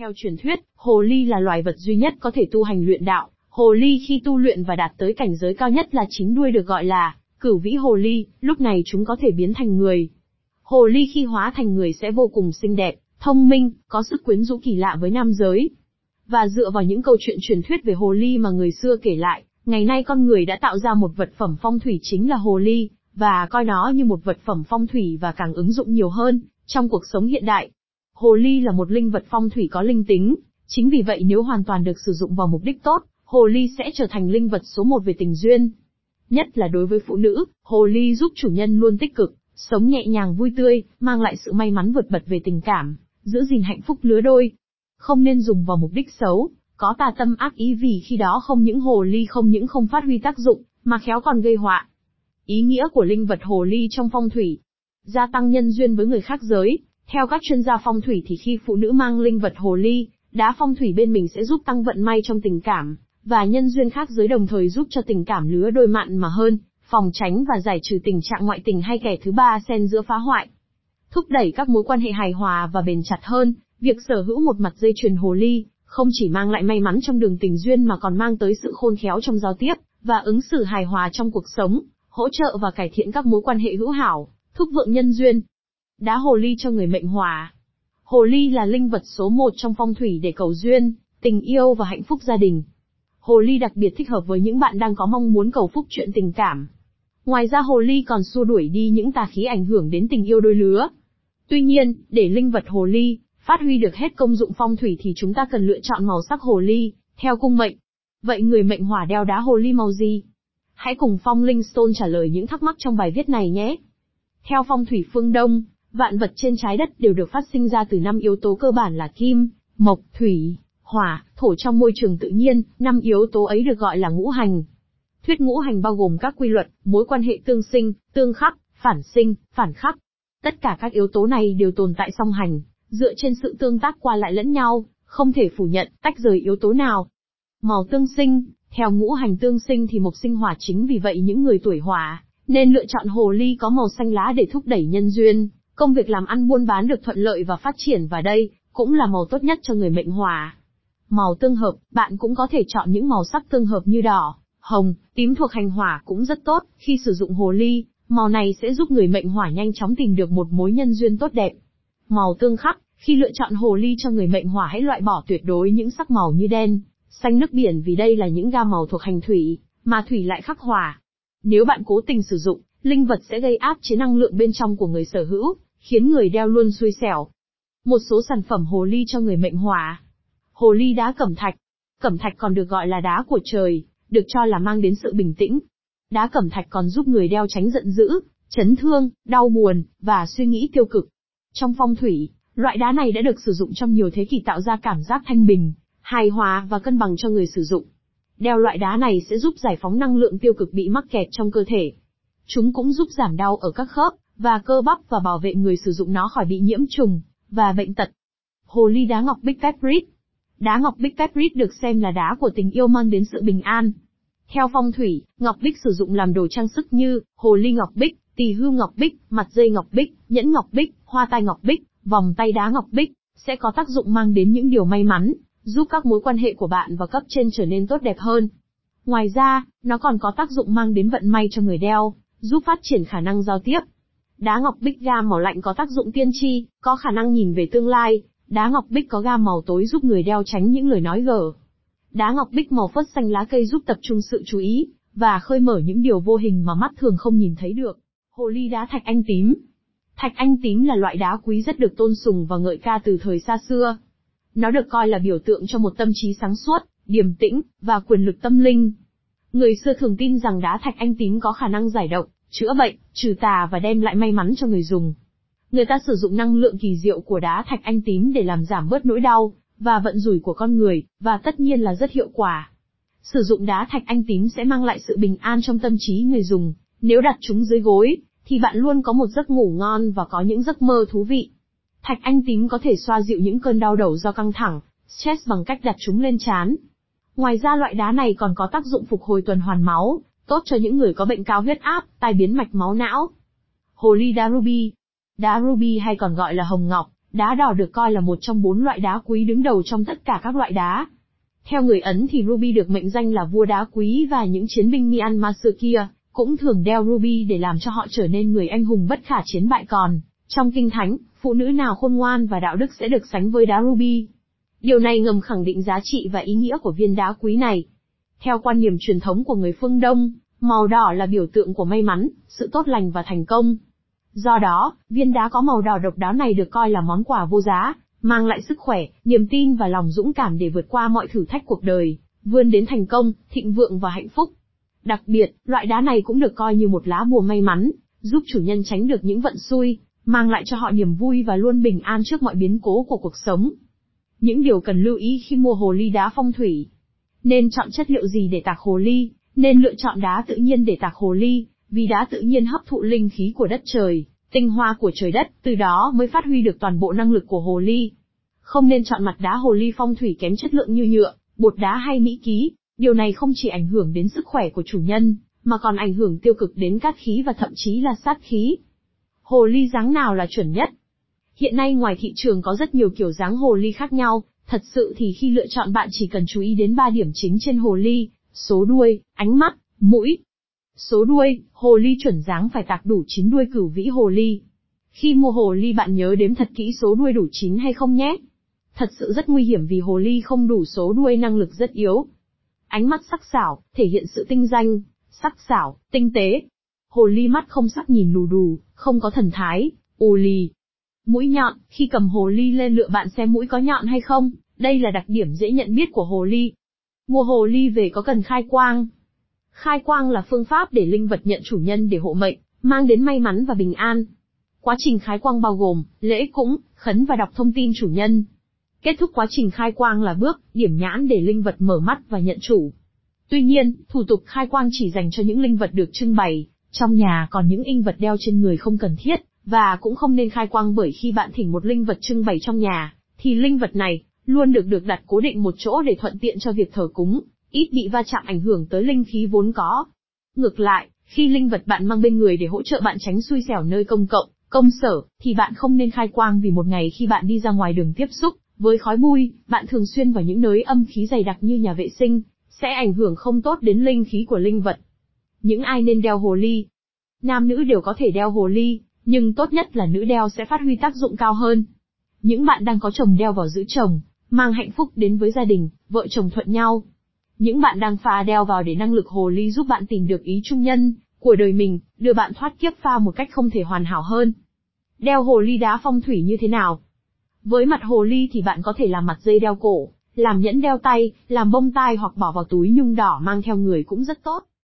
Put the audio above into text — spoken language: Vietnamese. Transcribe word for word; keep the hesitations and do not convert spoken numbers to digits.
Theo truyền thuyết, hồ ly là loài vật duy nhất có thể tu hành luyện đạo. Hồ ly khi tu luyện và đạt tới cảnh giới cao nhất là chín đuôi được gọi là Cửu Vĩ Hồ Ly, lúc này chúng có thể biến thành người. Hồ ly khi hóa thành người sẽ vô cùng xinh đẹp, thông minh, có sức quyến rũ kỳ lạ với nam giới. Và dựa vào những câu chuyện truyền thuyết về hồ ly mà người xưa kể lại, ngày nay con người đã tạo ra một vật phẩm phong thủy chính là hồ ly, và coi nó như một vật phẩm phong thủy và càng ứng dụng nhiều hơn trong cuộc sống hiện đại. Hồ ly là một linh vật phong thủy có linh tính, chính vì vậy nếu hoàn toàn được sử dụng vào mục đích tốt, hồ ly sẽ trở thành linh vật số một về tình duyên. Nhất là đối với phụ nữ, hồ ly giúp chủ nhân luôn tích cực, sống nhẹ nhàng vui tươi, mang lại sự may mắn vượt bật về tình cảm, giữ gìn hạnh phúc lứa đôi. Không nên dùng vào mục đích xấu, có tà tâm ác ý vì khi đó không những hồ ly không những không phát huy tác dụng, mà khéo còn gây họa. Ý nghĩa của linh vật hồ ly trong phong thủy: gia tăng nhân duyên với người khác giới. Theo các chuyên gia phong thủy thì khi phụ nữ mang linh vật hồ ly, đá phong thủy bên mình sẽ giúp tăng vận may trong tình cảm, và nhân duyên khác giới, đồng thời giúp cho tình cảm lứa đôi mặn mà hơn, phòng tránh và giải trừ tình trạng ngoại tình hay kẻ thứ ba xen giữa phá hoại. Thúc đẩy các mối quan hệ hài hòa và bền chặt hơn, việc sở hữu một mặt dây chuyền hồ ly, không chỉ mang lại may mắn trong đường tình duyên mà còn mang tới sự khôn khéo trong giao tiếp, và ứng xử hài hòa trong cuộc sống, hỗ trợ và cải thiện các mối quan hệ hữu hảo, thúc vượng nhân duyên. Đá hồ ly cho người mệnh hỏa. Hồ ly là linh vật số một trong phong thủy để cầu duyên, tình yêu và hạnh phúc gia đình. Hồ ly đặc biệt thích hợp với những bạn đang có mong muốn cầu phúc chuyện tình cảm. Ngoài ra hồ ly còn xua đuổi đi những tà khí ảnh hưởng đến tình yêu đôi lứa. Tuy nhiên, để linh vật hồ ly phát huy được hết công dụng phong thủy thì chúng ta cần lựa chọn màu sắc hồ ly theo cung mệnh. Vậy người mệnh hỏa đeo đá hồ ly màu gì? Hãy cùng Phong Linh Stone trả lời những thắc mắc trong bài viết này nhé. Theo phong thủy phương Đông, vạn vật trên trái đất đều được phát sinh ra từ năm yếu tố cơ bản là kim, mộc, thủy, hỏa, thổ trong môi trường tự nhiên, năm yếu tố ấy được gọi là ngũ hành. Thuyết ngũ hành bao gồm các quy luật, mối quan hệ tương sinh, tương khắc, phản sinh, phản khắc. Tất cả các yếu tố này đều tồn tại song hành, dựa trên sự tương tác qua lại lẫn nhau, không thể phủ nhận, tách rời yếu tố nào. Màu tương sinh, theo ngũ hành tương sinh thì mộc sinh hỏa, chính vì vậy những người tuổi hỏa nên lựa chọn hồ ly có màu xanh lá để thúc đẩy nhân duyên, công việc làm ăn buôn bán được thuận lợi và phát triển, và đây cũng là màu tốt nhất cho người mệnh hỏa. Màu tương hợp, bạn cũng có thể chọn những màu sắc tương hợp như đỏ, hồng, tím thuộc hành hỏa cũng rất tốt. Khi sử dụng hồ ly, màu này sẽ giúp người mệnh hỏa nhanh chóng tìm được một mối nhân duyên tốt đẹp. Màu tương khắc, khi lựa chọn hồ ly cho người mệnh hỏa hãy loại bỏ tuyệt đối những sắc màu như đen, xanh nước biển vì đây là những gam màu thuộc hành thủy, mà thủy lại khắc hỏa. Nếu bạn cố tình sử dụng, linh vật sẽ gây áp chế năng lượng bên trong của người sở hữu, khiến người đeo luôn xui xẻo. Một số sản phẩm hồ ly cho người mệnh hỏa. Hồ ly đá cẩm thạch. Cẩm thạch còn được gọi là đá của trời, được cho là mang đến sự bình tĩnh. Đá cẩm thạch còn giúp người đeo tránh giận dữ, chấn thương, đau buồn, và suy nghĩ tiêu cực. Trong phong thủy, loại đá này đã được sử dụng trong nhiều thế kỷ tạo ra cảm giác thanh bình, hài hòa và cân bằng cho người sử dụng. Đeo loại đá này sẽ giúp giải phóng năng lượng tiêu cực bị mắc kẹt trong cơ thể. Chúng cũng giúp giảm đau ở các khớp và cơ bắp và bảo vệ người sử dụng nó khỏi bị nhiễm trùng và bệnh tật. Hồ ly đá ngọc Big Pepperit. Đá ngọc Big Pepperit được xem là đá của tình yêu, mang đến sự bình an. Theo phong thủy, ngọc bích sử dụng làm đồ trang sức như hồ ly ngọc bích, tỳ hưu ngọc bích, mặt dây ngọc bích, nhẫn ngọc bích, hoa tai ngọc bích, vòng tay đá ngọc bích sẽ có tác dụng mang đến những điều may mắn, giúp các mối quan hệ của bạn và cấp trên trở nên tốt đẹp hơn. Ngoài ra, nó còn có tác dụng mang đến vận may cho người đeo, giúp phát triển khả năng giao tiếp. Đá ngọc bích gam màu lạnh có tác dụng tiên tri, có khả năng nhìn về tương lai. Đá ngọc bích có gam màu tối giúp người đeo tránh những lời nói gở. Đá ngọc bích màu phớt xanh lá cây giúp tập trung sự chú ý và khơi mở những điều vô hình mà mắt thường không nhìn thấy được. Hồ ly đá thạch anh tím. Thạch anh tím là loại đá quý rất được tôn sùng và ngợi ca từ thời xa xưa. Nó được coi là biểu tượng cho một tâm trí sáng suốt, điềm tĩnh và quyền lực tâm linh. Người xưa thường tin rằng đá thạch anh tím có khả năng giải độc, chữa bệnh, trừ tà và đem lại may mắn cho người dùng. Người ta sử dụng năng lượng kỳ diệu của đá thạch anh tím để làm giảm bớt nỗi đau và vận rủi của con người, và tất nhiên là rất hiệu quả. Sử dụng đá thạch anh tím sẽ mang lại sự bình an trong tâm trí người dùng. Nếu đặt chúng dưới gối, thì bạn luôn có một giấc ngủ ngon và có những giấc mơ thú vị. Thạch anh tím có thể xoa dịu những cơn đau đầu do căng thẳng, stress bằng cách đặt chúng lên trán. Ngoài ra loại đá này còn có tác dụng phục hồi tuần hoàn máu, tốt cho những người có bệnh cao huyết áp, tai biến mạch máu não. Hồ ly đá ruby. Đá ruby hay còn gọi là hồng ngọc, Đá đỏ được coi là một trong bốn loại đá quý đứng đầu trong tất cả các loại đá. Theo người Ấn thì ruby được mệnh danh là vua đá quý, và những chiến binh Myanmar xưa kia cũng thường đeo ruby để làm cho họ trở nên người anh hùng bất khả chiến bại. Còn trong kinh thánh, phụ nữ nào khôn ngoan và đạo đức sẽ được sánh với đá ruby. Điều này ngầm khẳng định giá trị và ý nghĩa của viên đá quý này. Theo quan niệm truyền thống của người phương Đông, màu đỏ là biểu tượng của may mắn, sự tốt lành và thành công. Do đó, viên đá có màu đỏ độc đáo này được coi là món quà vô giá, mang lại sức khỏe, niềm tin và lòng dũng cảm để vượt qua mọi thử thách cuộc đời, vươn đến thành công, thịnh vượng và hạnh phúc. Đặc biệt, loại đá này cũng được coi như một lá bùa may mắn, giúp chủ nhân tránh được những vận xui, mang lại cho họ niềm vui và luôn bình an trước mọi biến cố của cuộc sống. Những điều cần lưu ý khi mua hồ ly đá phong thủy. Nên chọn chất liệu gì để tạc hồ ly? Nên lựa chọn đá tự nhiên để tạc hồ ly, vì đá tự nhiên hấp thụ linh khí của đất trời, tinh hoa của trời đất, từ đó mới phát huy được toàn bộ năng lực của hồ ly. Không nên chọn mặt đá hồ ly phong thủy kém chất lượng như nhựa, bột đá hay mỹ ký. Điều này không chỉ ảnh hưởng đến sức khỏe của chủ nhân, mà còn ảnh hưởng tiêu cực đến cát khí và thậm chí là sát khí. Hồ ly dáng nào là chuẩn nhất? Hiện nay ngoài thị trường có rất nhiều kiểu dáng hồ ly khác nhau, thật sự thì khi lựa chọn bạn chỉ cần chú ý đến ba điểm chính trên hồ ly: số đuôi, ánh mắt, mũi. Số đuôi, hồ ly chuẩn dáng phải tạc đủ chín đuôi cửu vĩ hồ ly. Khi mua hồ ly bạn nhớ đếm thật kỹ số đuôi đủ chín hay không nhé. Thật sự rất nguy hiểm vì hồ ly không đủ số đuôi năng lực rất yếu. Ánh mắt sắc sảo, thể hiện sự tinh danh, sắc sảo, tinh tế. Hồ ly mắt không sắc nhìn lù đù, không có thần thái, ù lì. Mũi nhọn, khi cầm hồ ly lên lựa bạn xem mũi có nhọn hay không, đây là đặc điểm dễ nhận biết của hồ ly. Mua hồ ly về có cần khai quang? Khai quang là phương pháp để linh vật nhận chủ nhân để hộ mệnh, mang đến may mắn và bình an. Quá trình khai quang bao gồm lễ cúng, khấn và đọc thông tin chủ nhân. Kết thúc quá trình khai quang là bước điểm nhãn để linh vật mở mắt và nhận chủ. Tuy nhiên, thủ tục khai quang chỉ dành cho những linh vật được trưng bày trong nhà, còn những linh vật đeo trên người không cần thiết, và cũng không nên khai quang, bởi khi bạn thỉnh một linh vật trưng bày trong nhà, thì linh vật này luôn được được đặt cố định một chỗ để thuận tiện cho việc thờ cúng, ít bị va chạm ảnh hưởng tới linh khí vốn có. Ngược lại, khi linh vật bạn mang bên người để hỗ trợ bạn tránh xui xẻo nơi công cộng, công sở, thì bạn không nên khai quang, vì một ngày khi bạn đi ra ngoài đường tiếp xúc với khói bụi, bạn thường xuyên vào những nơi âm khí dày đặc như nhà vệ sinh, sẽ ảnh hưởng không tốt đến linh khí của linh vật. Những ai nên đeo hồ ly? Nam nữ đều có thể đeo hồ ly, nhưng tốt nhất là nữ đeo sẽ phát huy tác dụng cao hơn. Những bạn đang có chồng đeo vào giữ chồng, mang hạnh phúc đến với gia đình, vợ chồng thuận nhau. Những bạn đang pha đeo vào để năng lực hồ ly giúp bạn tìm được ý trung nhân của đời mình, đưa bạn thoát kiếp pha một cách không thể hoàn hảo hơn. Đeo hồ ly đá phong thủy như thế nào? Với mặt hồ ly thì bạn có thể làm mặt dây đeo cổ, làm nhẫn đeo tay, làm bông tai hoặc bỏ vào túi nhung đỏ mang theo người cũng rất tốt.